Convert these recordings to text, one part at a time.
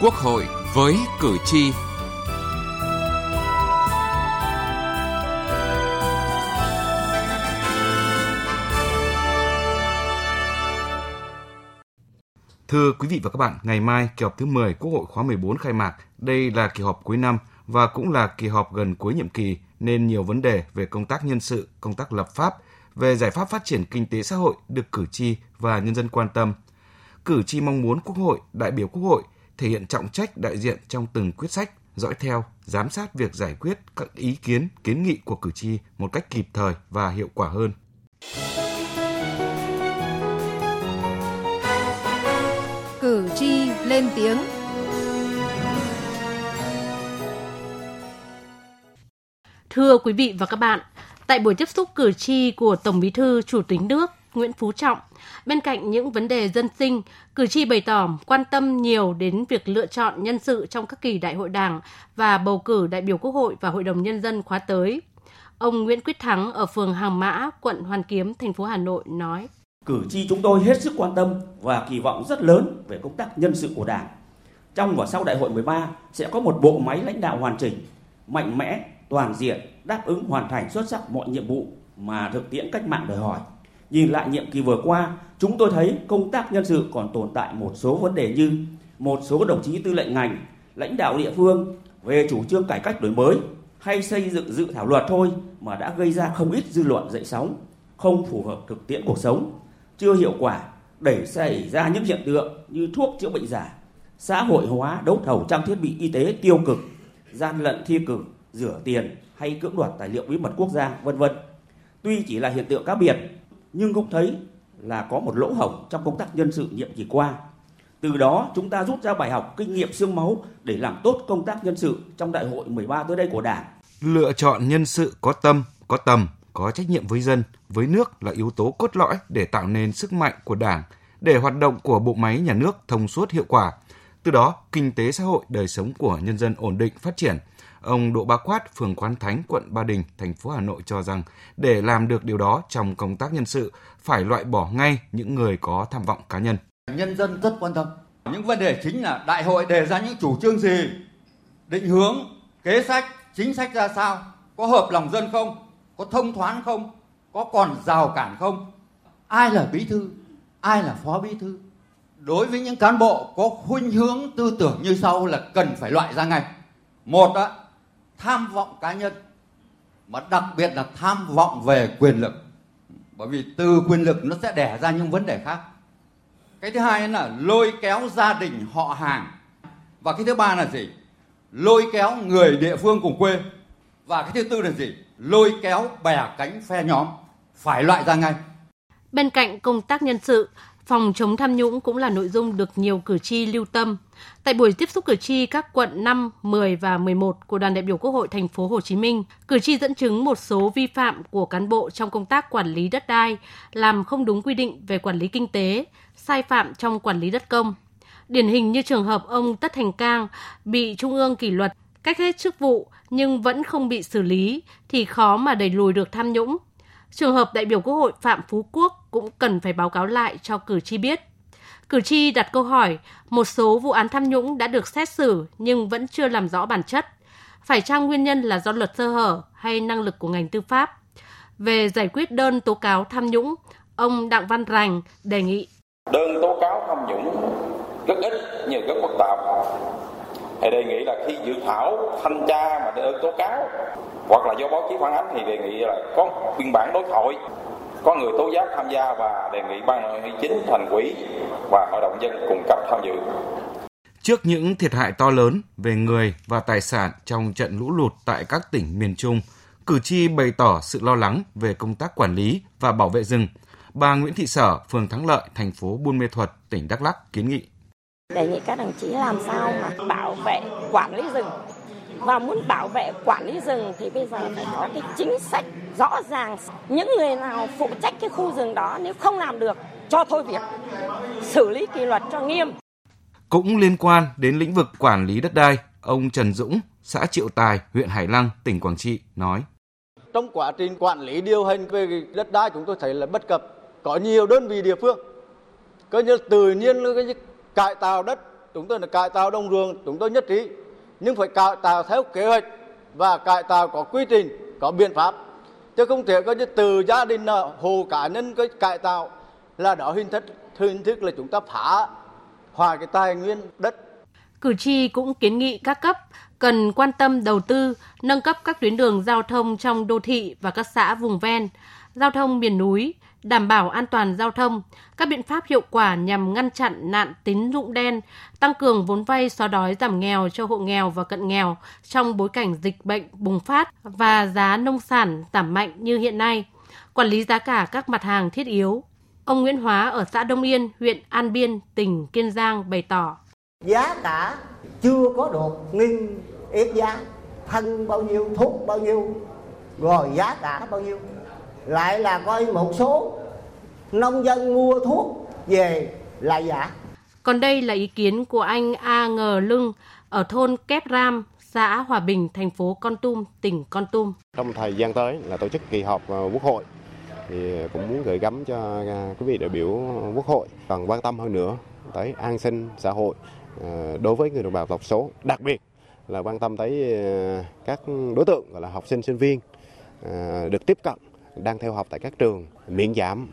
Quốc hội với cử tri. Thưa quý vị và các bạn, ngày mai kỳ họp thứ 10 Quốc hội khóa 14 khai mạc. Đây là kỳ họp cuối năm và cũng là kỳ họp gần cuối nhiệm kỳ nên nhiều vấn đề về công tác nhân sự, công tác lập pháp, về giải pháp phát triển kinh tế xã hội được cử tri và nhân dân quan tâm. Cử tri mong muốn Quốc hội, đại biểu Quốc hội thể hiện trọng trách đại diện trong từng quyết sách, dõi theo, giám sát việc giải quyết các ý kiến, kiến nghị của cử tri một cách kịp thời và hiệu quả hơn. Cử tri lên tiếng. Thưa quý vị và các bạn, tại buổi tiếp xúc cử tri của Tổng Bí thư Chủ tịch nước Nguyễn Phú Trọng, bên cạnh những vấn đề dân sinh, cử tri bày tỏ quan tâm nhiều đến việc lựa chọn nhân sự trong các kỳ đại hội Đảng và bầu cử đại biểu Quốc hội và Hội đồng Nhân dân khóa tới. Ông Nguyễn Quyết Thắng ở phường Hàng Mã, quận Hoàn Kiếm, thành phố Hà Nội nói: Cử tri chúng tôi hết sức quan tâm và kỳ vọng rất lớn về công tác nhân sự của Đảng. Trong và sau đại hội 13 sẽ có một bộ máy lãnh đạo hoàn chỉnh, mạnh mẽ, toàn diện, đáp ứng hoàn thành xuất sắc mọi nhiệm vụ mà thực tiễn cách mạng đòi hỏi. Nhìn lại nhiệm kỳ vừa qua, chúng tôi thấy công tác nhân sự còn tồn tại một số vấn đề như một số đồng chí tư lệnh ngành, lãnh đạo địa phương về chủ trương cải cách đổi mới hay xây dựng dự thảo luật thôi mà đã gây ra không ít dư luận dậy sóng, không phù hợp thực tiễn cuộc sống, chưa hiệu quả, để xảy ra những hiện tượng như thuốc chữa bệnh giả, xã hội hóa đấu thầu trang thiết bị y tế tiêu cực, gian lận thi cử, rửa tiền hay cưỡng đoạt tài liệu bí mật quốc gia, v.v. Tuy chỉ là hiện tượng cá biệt, nhưng cũng thấy là có một lỗ hổng trong công tác nhân sự nhiệm kỳ qua. Từ đó chúng ta rút ra bài học kinh nghiệm xương máu để làm tốt công tác nhân sự trong đại hội 13 tới đây của Đảng. Lựa chọn nhân sự có tâm, có tầm, có trách nhiệm với dân, với nước là yếu tố cốt lõi để tạo nên sức mạnh của Đảng, để hoạt động của bộ máy nhà nước thông suốt hiệu quả. Từ đó, kinh tế xã hội, đời sống của nhân dân ổn định phát triển. Ông Đỗ Bá Quát, phường Quán Thánh, quận Ba Đình, thành phố Hà Nội cho rằng để làm được điều đó trong công tác nhân sự phải loại bỏ ngay những người có tham vọng cá nhân. Nhân dân rất quan tâm. Những vấn đề chính là đại hội đề ra những chủ trương gì, định hướng, kế sách, chính sách ra sao, có hợp lòng dân không, có thông thoáng không, có còn rào cản không, ai là bí thư, ai là phó bí thư. Đối với những cán bộ có khuynh hướng tư tưởng như sau là cần phải loại ra ngay. Một đó, tham vọng cá nhân, mà đặc biệt là tham vọng về quyền lực, bởi vì từ quyền lực nó sẽ đẻ ra những vấn đề khác. Cái thứ hai là lôi kéo gia đình họ hàng, và cái thứ ba là gì? Lôi kéo người địa phương cùng quê, và cái thứ tư là gì? Lôi kéo bè cánh phe nhóm, phải loại ra ngay. Bên cạnh công tác nhân sự, phòng chống tham nhũng cũng là nội dung được nhiều cử tri lưu tâm. Tại buổi tiếp xúc cử tri các quận 5, 10 và 11 của đoàn đại biểu Quốc hội thành phố Hồ Chí Minh, cử tri dẫn chứng một số vi phạm của cán bộ trong công tác quản lý đất đai, làm không đúng quy định về quản lý kinh tế, sai phạm trong quản lý đất công. Điển hình như trường hợp ông Tất Thành Cang bị Trung ương kỷ luật, cách hết chức vụ nhưng vẫn không bị xử lý thì khó mà đẩy lùi được tham nhũng. Trường hợp đại biểu Quốc hội Phạm Phú Quốc cũng cần phải báo cáo lại cho cử tri biết. Cử tri đặt câu hỏi, một số vụ án tham nhũng đã được xét xử nhưng vẫn chưa làm rõ bản chất. Phải chăng nguyên nhân là do luật sơ hở hay năng lực của ngành tư pháp? Về giải quyết đơn tố cáo tham nhũng, ông Đặng Văn Rành đề nghị. Đơn tố cáo tham nhũng rất ít nhưng rất phức tạp. Thì đề nghị là khi dự thảo thanh tra mà đơn tố cáo hoặc là do báo chí phản ánh thì đề nghị là có biên bản đối thoại, có người tố giác tham gia và đề nghị ban nội chính, thành ủy và hội đồng dân cùng cấp tham dự. Trước những thiệt hại to lớn về người và tài sản trong trận lũ lụt tại các tỉnh miền Trung, cử tri bày tỏ sự lo lắng về công tác quản lý và bảo vệ rừng. Bà Nguyễn Thị Sở, phường Thắng Lợi, thành phố Buôn Mê Thuột, tỉnh Đắk Lắk kiến nghị. Đề nghị các đồng chí làm sao mà bảo vệ quản lý rừng. Và muốn bảo vệ quản lý rừng thì bây giờ phải có cái chính sách rõ ràng. Những người nào phụ trách cái khu rừng đó nếu không làm được cho thôi việc, xử lý kỷ luật cho nghiêm. Cũng liên quan đến lĩnh vực quản lý đất đai, ông Trần Dũng, xã Triệu Tài, huyện Hải Lăng, tỉnh Quảng Trị nói. Trong quá trình quản lý điều hành về đất đai chúng tôi thấy là bất cập. Có nhiều đơn vị địa phương, cứ như tự nhiên cải tạo đất. chúng tôi là cải tạo đồng ruộng, chúng tôi nhất trí, nhưng phải cải tạo theo kế hoạch và cải tạo có quy trình, có biện pháp, chứ không thể có như từ gia đình hồ cá nhân cái cải tạo là đó hình thức là chúng ta phá hoại cái tài nguyên đất. Cử tri cũng kiến nghị các cấp cần quan tâm đầu tư, nâng cấp các tuyến đường giao thông trong đô thị và các xã vùng ven, giao thông miền núi, đảm bảo an toàn giao thông, các biện pháp hiệu quả nhằm ngăn chặn nạn tín dụng đen, tăng cường vốn vay xóa đói giảm nghèo cho hộ nghèo và cận nghèo trong bối cảnh dịch bệnh bùng phát và giá nông sản giảm mạnh như hiện nay, quản lý giá cả các mặt hàng thiết yếu. Ông Nguyễn Hóa ở xã Đông Yên, huyện An Biên, tỉnh Kiên Giang bày tỏ. Giá cả chưa có được nghiêng ép giá, thân bao nhiêu, thuốc bao nhiêu, rồi giá cả bao nhiêu. Lại là coi một số nông dân mua thuốc về là giả. Còn đây là ý kiến của anh A Ngờ Lưng ở thôn Kép Ram, xã Hòa Bình, thành phố Kon Tum, tỉnh Kon Tum. Trong thời gian tới là tổ chức kỳ họp Quốc hội thì cũng muốn gửi gắm cho quý vị đại biểu Quốc hội cần quan tâm hơn nữa tới an sinh xã hội đối với người đồng bào tộc số, đặc biệt là quan tâm tới các đối tượng gọi là học sinh sinh viên được tiếp cận đang theo học tại các trường, miễn giảm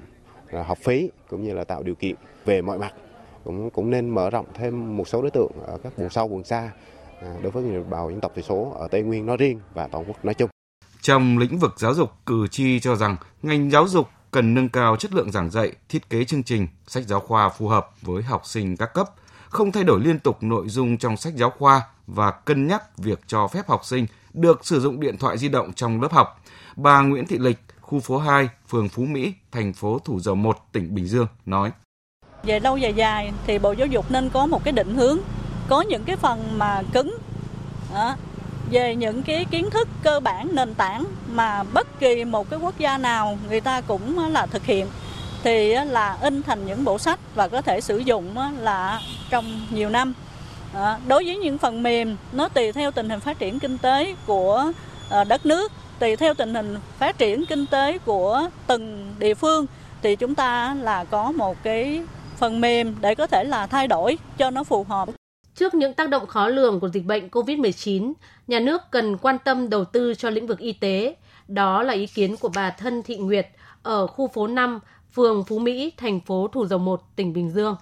học phí cũng như là tạo điều kiện về mọi mặt, cũng nên mở rộng thêm một số đối tượng ở các vùng sâu vùng xa đối với người đồng bào dân tộc thiểu số ở Tây Nguyên nói riêng và toàn quốc nói chung. Trong lĩnh vực giáo dục, cử tri cho rằng ngành giáo dục cần nâng cao chất lượng giảng dạy, thiết kế chương trình, sách giáo khoa phù hợp với học sinh các cấp, không thay đổi liên tục nội dung trong sách giáo khoa và cân nhắc việc cho phép học sinh được sử dụng điện thoại di động trong lớp học. Bà Nguyễn Thị Lịch, khu phố 2, phường Phú Mỹ, thành phố Thủ Dầu Một, tỉnh Bình Dương nói. Về lâu về dài thì Bộ Giáo dục nên có một cái định hướng, có những cái phần mà cứng về những cái kiến thức cơ bản nền tảng mà bất kỳ một cái quốc gia nào người ta cũng là thực hiện thì là in thành những bộ sách và có thể sử dụng là trong nhiều năm. Đối với những phần mềm nó tùy theo tình hình phát triển kinh tế của đất nước, tùy theo tình hình phát triển kinh tế của từng địa phương thì chúng ta là có một cái phần mềm để có thể là thay đổi cho nó phù hợp. Trước những tác động khó lường của dịch bệnh COVID-19, nhà nước cần quan tâm đầu tư cho lĩnh vực y tế. Đó là ý kiến của bà Thân Thị Nguyệt ở khu phố 5, phường Phú Mỹ, thành phố Thủ Dầu Một, tỉnh Bình Dương.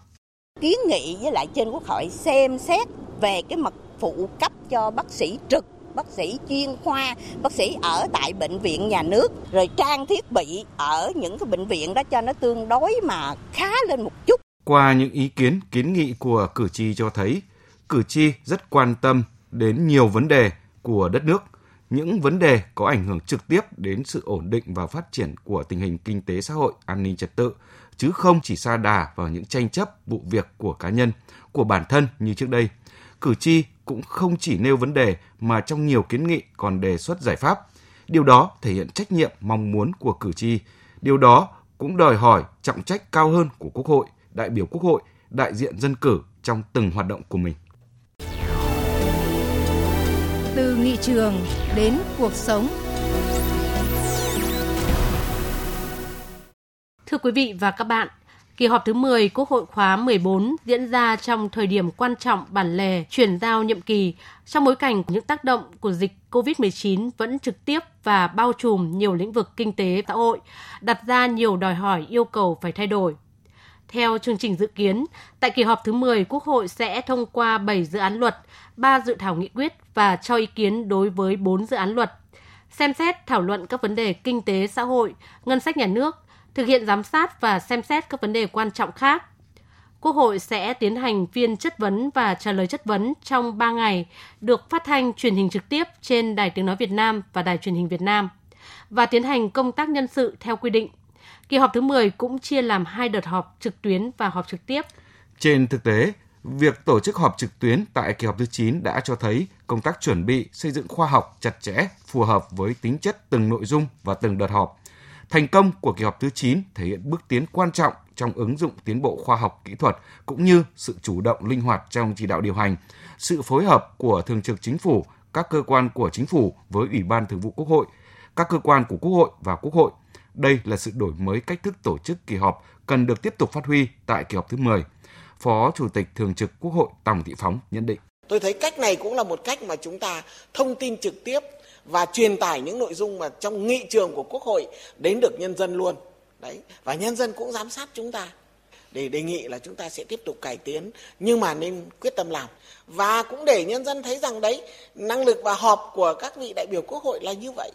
Kiến nghị với lại trên Quốc hội xem xét về cái mật phụ cấp cho bác sĩ trực, bác sĩ chuyên khoa, bác sĩ ở tại bệnh viện nhà nước, rồi trang thiết bị ở những cái bệnh viện đó cho nó tương đối mà khá lên một chút. Qua những ý kiến, kiến nghị của cử tri cho thấy, cử tri rất quan tâm đến nhiều vấn đề của đất nước, những vấn đề có ảnh hưởng trực tiếp đến sự ổn định và phát triển của tình hình kinh tế xã hội, an ninh trật tự, chứ không chỉ sa đà vào những tranh chấp vụ việc của cá nhân, của bản thân như trước đây. Cử tri cũng không chỉ nêu vấn đề mà trong nhiều kiến nghị còn đề xuất giải pháp. Điều đó thể hiện trách nhiệm mong muốn của cử tri. Điều đó cũng đòi hỏi trọng trách cao hơn của Quốc hội, đại biểu Quốc hội, đại diện dân cử trong từng hoạt động của mình. Từ nghị trường đến cuộc sống. Thưa quý vị và các bạn, kỳ họp thứ 10 Quốc hội khóa 14 diễn ra trong thời điểm quan trọng bản lề chuyển giao nhiệm kỳ, trong bối cảnh những tác động của dịch COVID-19 vẫn trực tiếp và bao trùm nhiều lĩnh vực kinh tế xã hội, đặt ra nhiều đòi hỏi yêu cầu phải thay đổi. Theo chương trình dự kiến, tại kỳ họp thứ 10 Quốc hội sẽ thông qua 7 dự án luật, 3 dự thảo nghị quyết và cho ý kiến đối với 4 dự án luật. Xem xét thảo luận các vấn đề kinh tế xã hội, ngân sách nhà nước, thực hiện giám sát và xem xét các vấn đề quan trọng khác. Quốc hội sẽ tiến hành phiên chất vấn và trả lời chất vấn trong 3 ngày, được phát thanh truyền hình trực tiếp trên Đài Tiếng nói Việt Nam và Đài Truyền hình Việt Nam và tiến hành công tác nhân sự theo quy định. Kỳ họp thứ 10 cũng chia làm 2 đợt họp trực tuyến và họp trực tiếp. Trên thực tế, việc tổ chức họp trực tuyến tại kỳ họp thứ 9 đã cho thấy công tác chuẩn bị xây dựng khoa học chặt chẽ, phù hợp với tính chất từng nội dung và từng đợt họp. Thành công của kỳ họp thứ 9 thể hiện bước tiến quan trọng trong ứng dụng tiến bộ khoa học kỹ thuật cũng như sự chủ động linh hoạt trong chỉ đạo điều hành, sự phối hợp của Thường trực Chính phủ, các cơ quan của Chính phủ với Ủy ban Thường vụ Quốc hội, các cơ quan của Quốc hội và Quốc hội. Đây là sự đổi mới cách thức tổ chức kỳ họp cần được tiếp tục phát huy tại kỳ họp thứ 10. Phó Chủ tịch Thường trực Quốc hội Tòng Thị Phóng nhận định. Tôi thấy cách này cũng là một cách mà chúng ta thông tin trực tiếp và truyền tải những nội dung mà trong nghị trường của Quốc hội đến được nhân dân luôn. Đấy, và nhân dân cũng giám sát chúng ta. Để đề nghị là chúng ta sẽ tiếp tục cải tiến, nhưng mà nên quyết tâm làm. Và cũng để nhân dân thấy rằng đấy, năng lực và họp của các vị đại biểu Quốc hội là như vậy.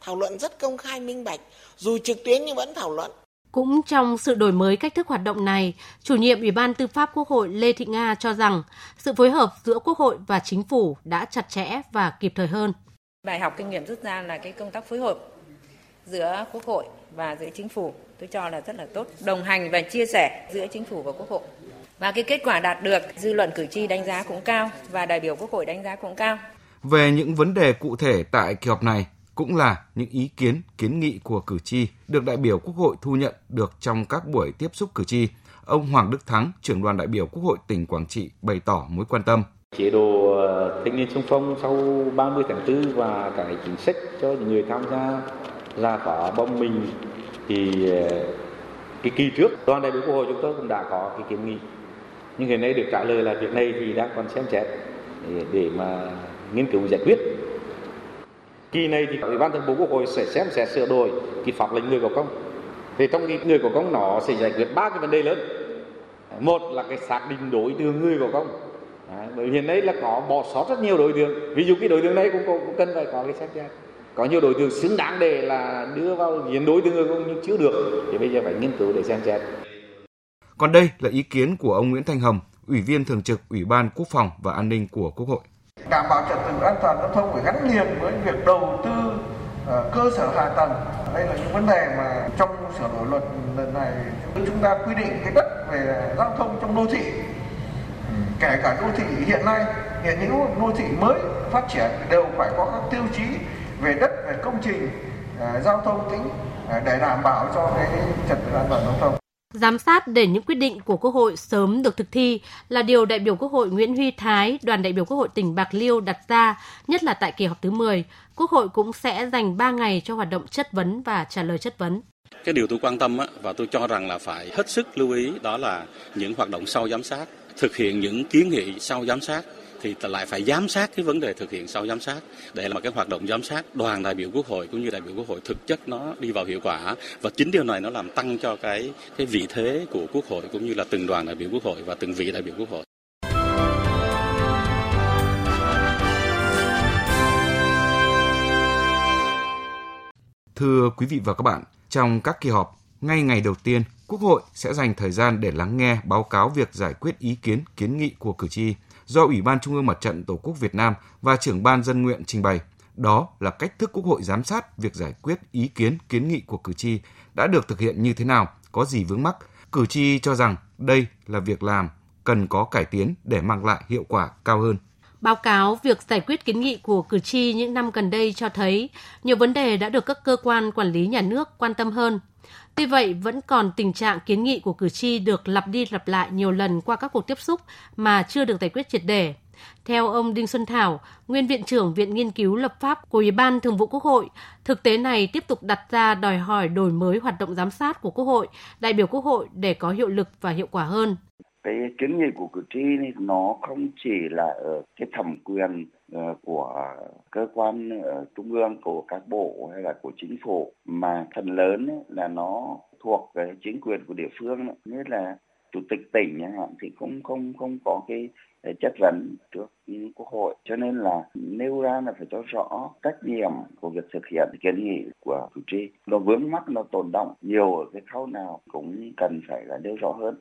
Thảo luận rất công khai, minh bạch, dù trực tuyến nhưng vẫn thảo luận. Cũng trong sự đổi mới cách thức hoạt động này, chủ nhiệm Ủy ban Tư pháp Quốc hội Lê Thị Nga cho rằng sự phối hợp giữa Quốc hội và Chính phủ đã chặt chẽ và kịp thời hơn. Bài học kinh nghiệm rút ra là cái công tác phối hợp giữa Quốc hội và giữa Chính phủ tôi cho là rất là tốt, đồng hành và chia sẻ giữa Chính phủ và Quốc hội. Và cái kết quả đạt được, dư luận cử tri đánh giá cũng cao và đại biểu Quốc hội đánh giá cũng cao. Về những vấn đề cụ thể tại kỳ họp này cũng là những ý kiến, kiến nghị của cử tri được đại biểu Quốc hội thu nhận được trong các buổi tiếp xúc cử tri. Ông Hoàng Đức Thắng, trưởng đoàn đại biểu Quốc hội tỉnh Quảng Trị bày tỏ mối quan tâm. Chế độ thanh niên xung phong sau 30 tháng 4 và cái chính sách cho những người tham gia là có bom mình thì cái kỳ trước đoàn đại biểu Quốc hội chúng tôi cũng đã có cái kiến nghị, nhưng hiện nay được trả lời là việc này thì đang còn xem xét để mà nghiên cứu giải quyết. Kỳ này thì Ủy ban Thường vụ Quốc hội sẽ xem xét sửa đổi cái pháp lệnh người có công. Thì trong cái người có công nó sẽ giải quyết ba cái vấn đề lớn. Một là cái xác định đối tượng người có công. Bởi hiện nay là có bỏ sót rất nhiều đối tượng. Ví dụ cái đối tượng này cũng cần phải có cái xem xét. Có nhiều đối tượng xứng đáng để là đưa vào diện đối tượng người có công nhưng chưa được. Thì bây giờ phải nghiên cứu để xem xét. Còn đây là ý kiến của ông Nguyễn Thanh Hồng, Ủy viên Thường trực Ủy ban Quốc phòng và An ninh của Quốc hội. Đảm bảo trật tự an toàn giao thông phải gắn liền với việc đầu tư cơ sở hạ tầng. Đây là những vấn đề mà trong sửa đổi luật lần này chúng ta quy định cái đất về giao thông trong đô thị, kể cả đô thị hiện nay, hiện những đô thị mới phát triển đều phải có các tiêu chí về đất, về công trình, giao thông tính để đảm bảo cho cái trật tự an toàn giao thông. Giám sát để những quyết định của Quốc hội sớm được thực thi là điều đại biểu Quốc hội Nguyễn Huy Thái, đoàn đại biểu Quốc hội tỉnh Bạc Liêu đặt ra, nhất là tại kỳ họp thứ 10. Quốc hội cũng sẽ dành 3 ngày cho hoạt động chất vấn và trả lời chất vấn. Cái điều tôi quan tâm và tôi cho rằng là phải hết sức lưu ý đó là những hoạt động sau giám sát, thực hiện những kiến nghị sau giám sát thì lại phải giám sát cái vấn đề thực hiện sau giám sát để làm cái hoạt động giám sát đoàn đại biểu Quốc hội cũng như đại biểu Quốc hội thực chất nó đi vào hiệu quả, và chính điều này nó làm tăng cho cái vị thế của Quốc hội cũng như là từng đoàn đại biểu Quốc hội và từng vị đại biểu Quốc hội. Thưa quý vị và các bạn, trong các kỳ họp, ngay ngày đầu tiên, Quốc hội sẽ dành thời gian để lắng nghe báo cáo việc giải quyết ý kiến, kiến nghị của cử tri do Ủy ban Trung ương Mặt trận Tổ quốc Việt Nam và trưởng ban dân nguyện trình bày. Đó là cách thức Quốc hội giám sát việc giải quyết ý kiến, kiến nghị của cử tri đã được thực hiện như thế nào, có gì vướng mắc. Cử tri cho rằng đây là việc làm cần có cải tiến để mang lại hiệu quả cao hơn. Báo cáo việc giải quyết kiến nghị của cử tri những năm gần đây cho thấy nhiều vấn đề đã được các cơ quan quản lý nhà nước quan tâm hơn. Tuy vậy, vẫn còn tình trạng kiến nghị của cử tri được lặp đi lặp lại nhiều lần qua các cuộc tiếp xúc mà chưa được giải quyết triệt để. Theo ông Đinh Xuân Thảo, nguyên Viện trưởng Viện Nghiên cứu Lập pháp của Ủy ban Thường vụ Quốc hội, thực tế này tiếp tục đặt ra đòi hỏi đổi mới hoạt động giám sát của Quốc hội, đại biểu Quốc hội để có hiệu lực và hiệu quả hơn. Cái kiến nghị của cử tri này nó không chỉ là ở cái thẩm quyền của cơ quan trung ương, của các bộ hay là của chính phủ, mà phần lớn là nó thuộc cái chính quyền của địa phương. Nghĩa là chủ tịch tỉnh thì không có cái chất vấn trước Quốc hội, cho nên là nêu ra là phải cho rõ trách nhiệm của việc thực hiện kiến nghị của cử tri. Nó vướng mắc, nó tồn đọng nhiều ở cái khâu nào cũng cần phải là nêu rõ hơn.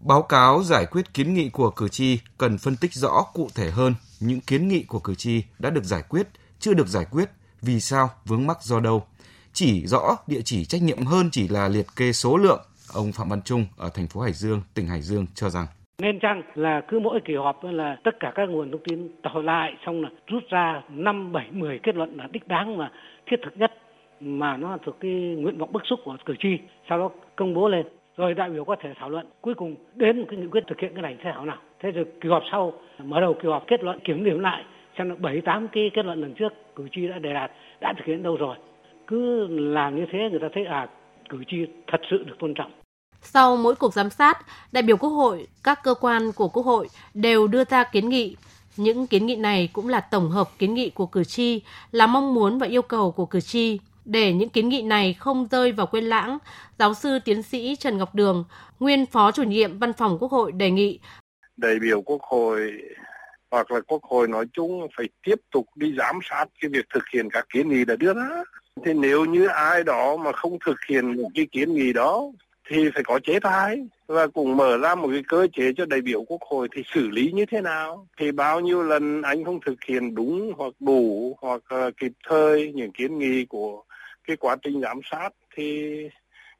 Báo cáo giải quyết kiến nghị của cử tri cần phân tích rõ cụ thể hơn những kiến nghị của cử tri đã được giải quyết, chưa được giải quyết, vì sao, vướng mắc do đâu. Chỉ rõ địa chỉ trách nhiệm hơn chỉ là liệt kê số lượng, ông Phạm Văn Trung ở thành phố Hải Dương, tỉnh Hải Dương cho rằng. Nên chăng là cứ mỗi kỳ họp là tất cả các nguồn thông tin tỏ lại xong là rút ra 5, 7, 10 kết luận là đích đáng và thiết thực nhất mà nó thuộc cái nguyện vọng bức xúc của cử tri, sau đó công bố lên. Rồi đại biểu có thể thảo luận, cuối cùng đến một cái nghị quyết thực hiện cái này thế nào. Thế rồi kỳ họp sau, mở đầu kỳ họp kết luận kiểm điểm lại, xem là 7-8 cái kết luận lần trước cử tri đã đề đạt, đã thực hiện đâu rồi. Cứ làm như thế người ta thấy cử tri thật sự được tôn trọng. Sau mỗi cuộc giám sát, đại biểu Quốc hội, các cơ quan của Quốc hội đều đưa ra kiến nghị. Những kiến nghị này cũng là tổng hợp kiến nghị của cử tri, là mong muốn và yêu cầu của cử tri. Để những kiến nghị này không rơi vào quên lãng, giáo sư tiến sĩ Trần Ngọc Đường, nguyên phó chủ nhiệm Văn phòng Quốc hội đề nghị đại biểu Quốc hội hoặc là Quốc hội nói chung phải tiếp tục đi giám sát cái việc thực hiện các kiến nghị đã đưa ra. Thì nếu như ai đó mà không thực hiện một cái kiến nghị đó thì phải có chế tài và cũng mở ra một cái cơ chế cho đại biểu Quốc hội thì xử lý như thế nào, thì bao nhiêu lần anh không thực hiện đúng hoặc đủ hoặc kịp thời những kiến nghị của cái quá trình giám sát thì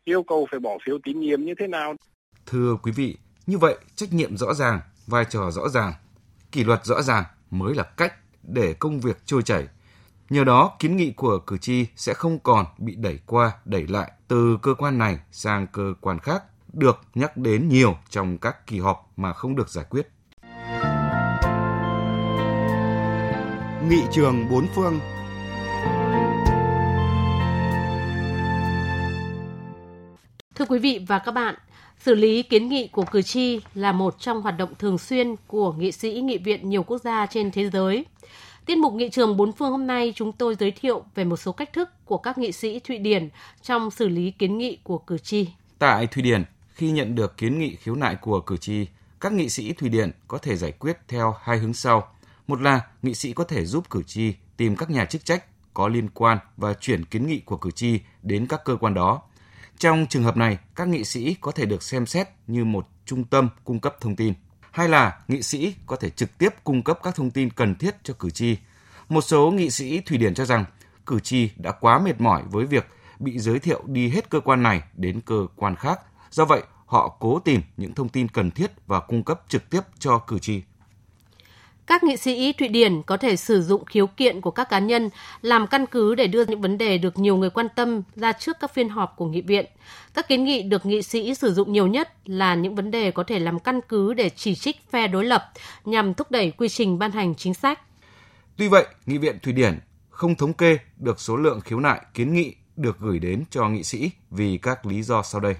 yêu cầu phải bỏ phiếu tín nhiệm như thế nào. Thưa quý vị, như vậy trách nhiệm rõ ràng, vai trò rõ ràng, kỷ luật rõ ràng mới là cách để công việc trôi chảy. Nhờ đó, kiến nghị của cử tri sẽ không còn bị đẩy qua, đẩy lại từ cơ quan này sang cơ quan khác, được nhắc đến nhiều trong các kỳ họp mà không được giải quyết. Nghị trường bốn phương. Thưa quý vị và các bạn, xử lý kiến nghị của cử tri là một trong hoạt động thường xuyên của nghị sĩ nghị viện nhiều quốc gia trên thế giới. Tiết mục Nghị trường bốn phương hôm nay chúng tôi giới thiệu về một số cách thức của các nghị sĩ Thụy Điển trong xử lý kiến nghị của cử tri. Tại Thụy Điển, khi nhận được kiến nghị khiếu nại của cử tri, các nghị sĩ Thụy Điển có thể giải quyết theo hai hướng sau. Một là nghị sĩ có thể giúp cử tri tìm các nhà chức trách có liên quan và chuyển kiến nghị của cử tri đến các cơ quan đó. Trong trường hợp này, các nghị sĩ có thể được xem xét như một trung tâm cung cấp thông tin. Hay là nghị sĩ có thể trực tiếp cung cấp các thông tin cần thiết cho cử tri. Một số nghị sĩ Thụy Điển cho rằng cử tri đã quá mệt mỏi với việc bị giới thiệu đi hết cơ quan này đến cơ quan khác. Do vậy, họ cố tìm những thông tin cần thiết và cung cấp trực tiếp cho cử tri. Các nghị sĩ Thụy Điển có thể sử dụng khiếu kiện của các cá nhân làm căn cứ để đưa những vấn đề được nhiều người quan tâm ra trước các phiên họp của nghị viện. Các kiến nghị được nghị sĩ sử dụng nhiều nhất là những vấn đề có thể làm căn cứ để chỉ trích phe đối lập nhằm thúc đẩy quy trình ban hành chính sách. Tuy vậy, nghị viện Thụy Điển không thống kê được số lượng khiếu nại kiến nghị được gửi đến cho nghị sĩ vì các lý do sau đây.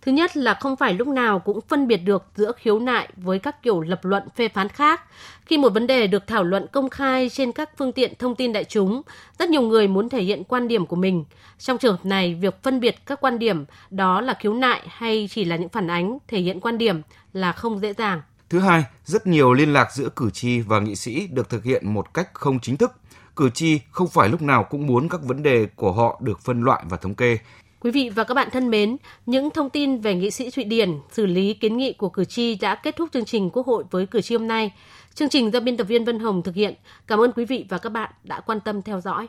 Thứ nhất là không phải lúc nào cũng phân biệt được giữa khiếu nại với các kiểu lập luận phê phán khác. Khi một vấn đề được thảo luận công khai trên các phương tiện thông tin đại chúng, rất nhiều người muốn thể hiện quan điểm của mình. Trong trường hợp này, việc phân biệt các quan điểm đó là khiếu nại hay chỉ là những phản ánh thể hiện quan điểm là không dễ dàng. Thứ hai, rất nhiều liên lạc giữa cử tri và nghị sĩ được thực hiện một cách không chính thức. Cử tri không phải lúc nào cũng muốn các vấn đề của họ được phân loại và thống kê. Quý vị và các bạn thân mến, những thông tin về nghị sĩ Thụy Điển xử lý kiến nghị của cử tri đã kết thúc chương trình Quốc hội với cử tri hôm nay. Chương trình do biên tập viên Vân Hồng thực hiện. Cảm ơn quý vị và các bạn đã quan tâm theo dõi.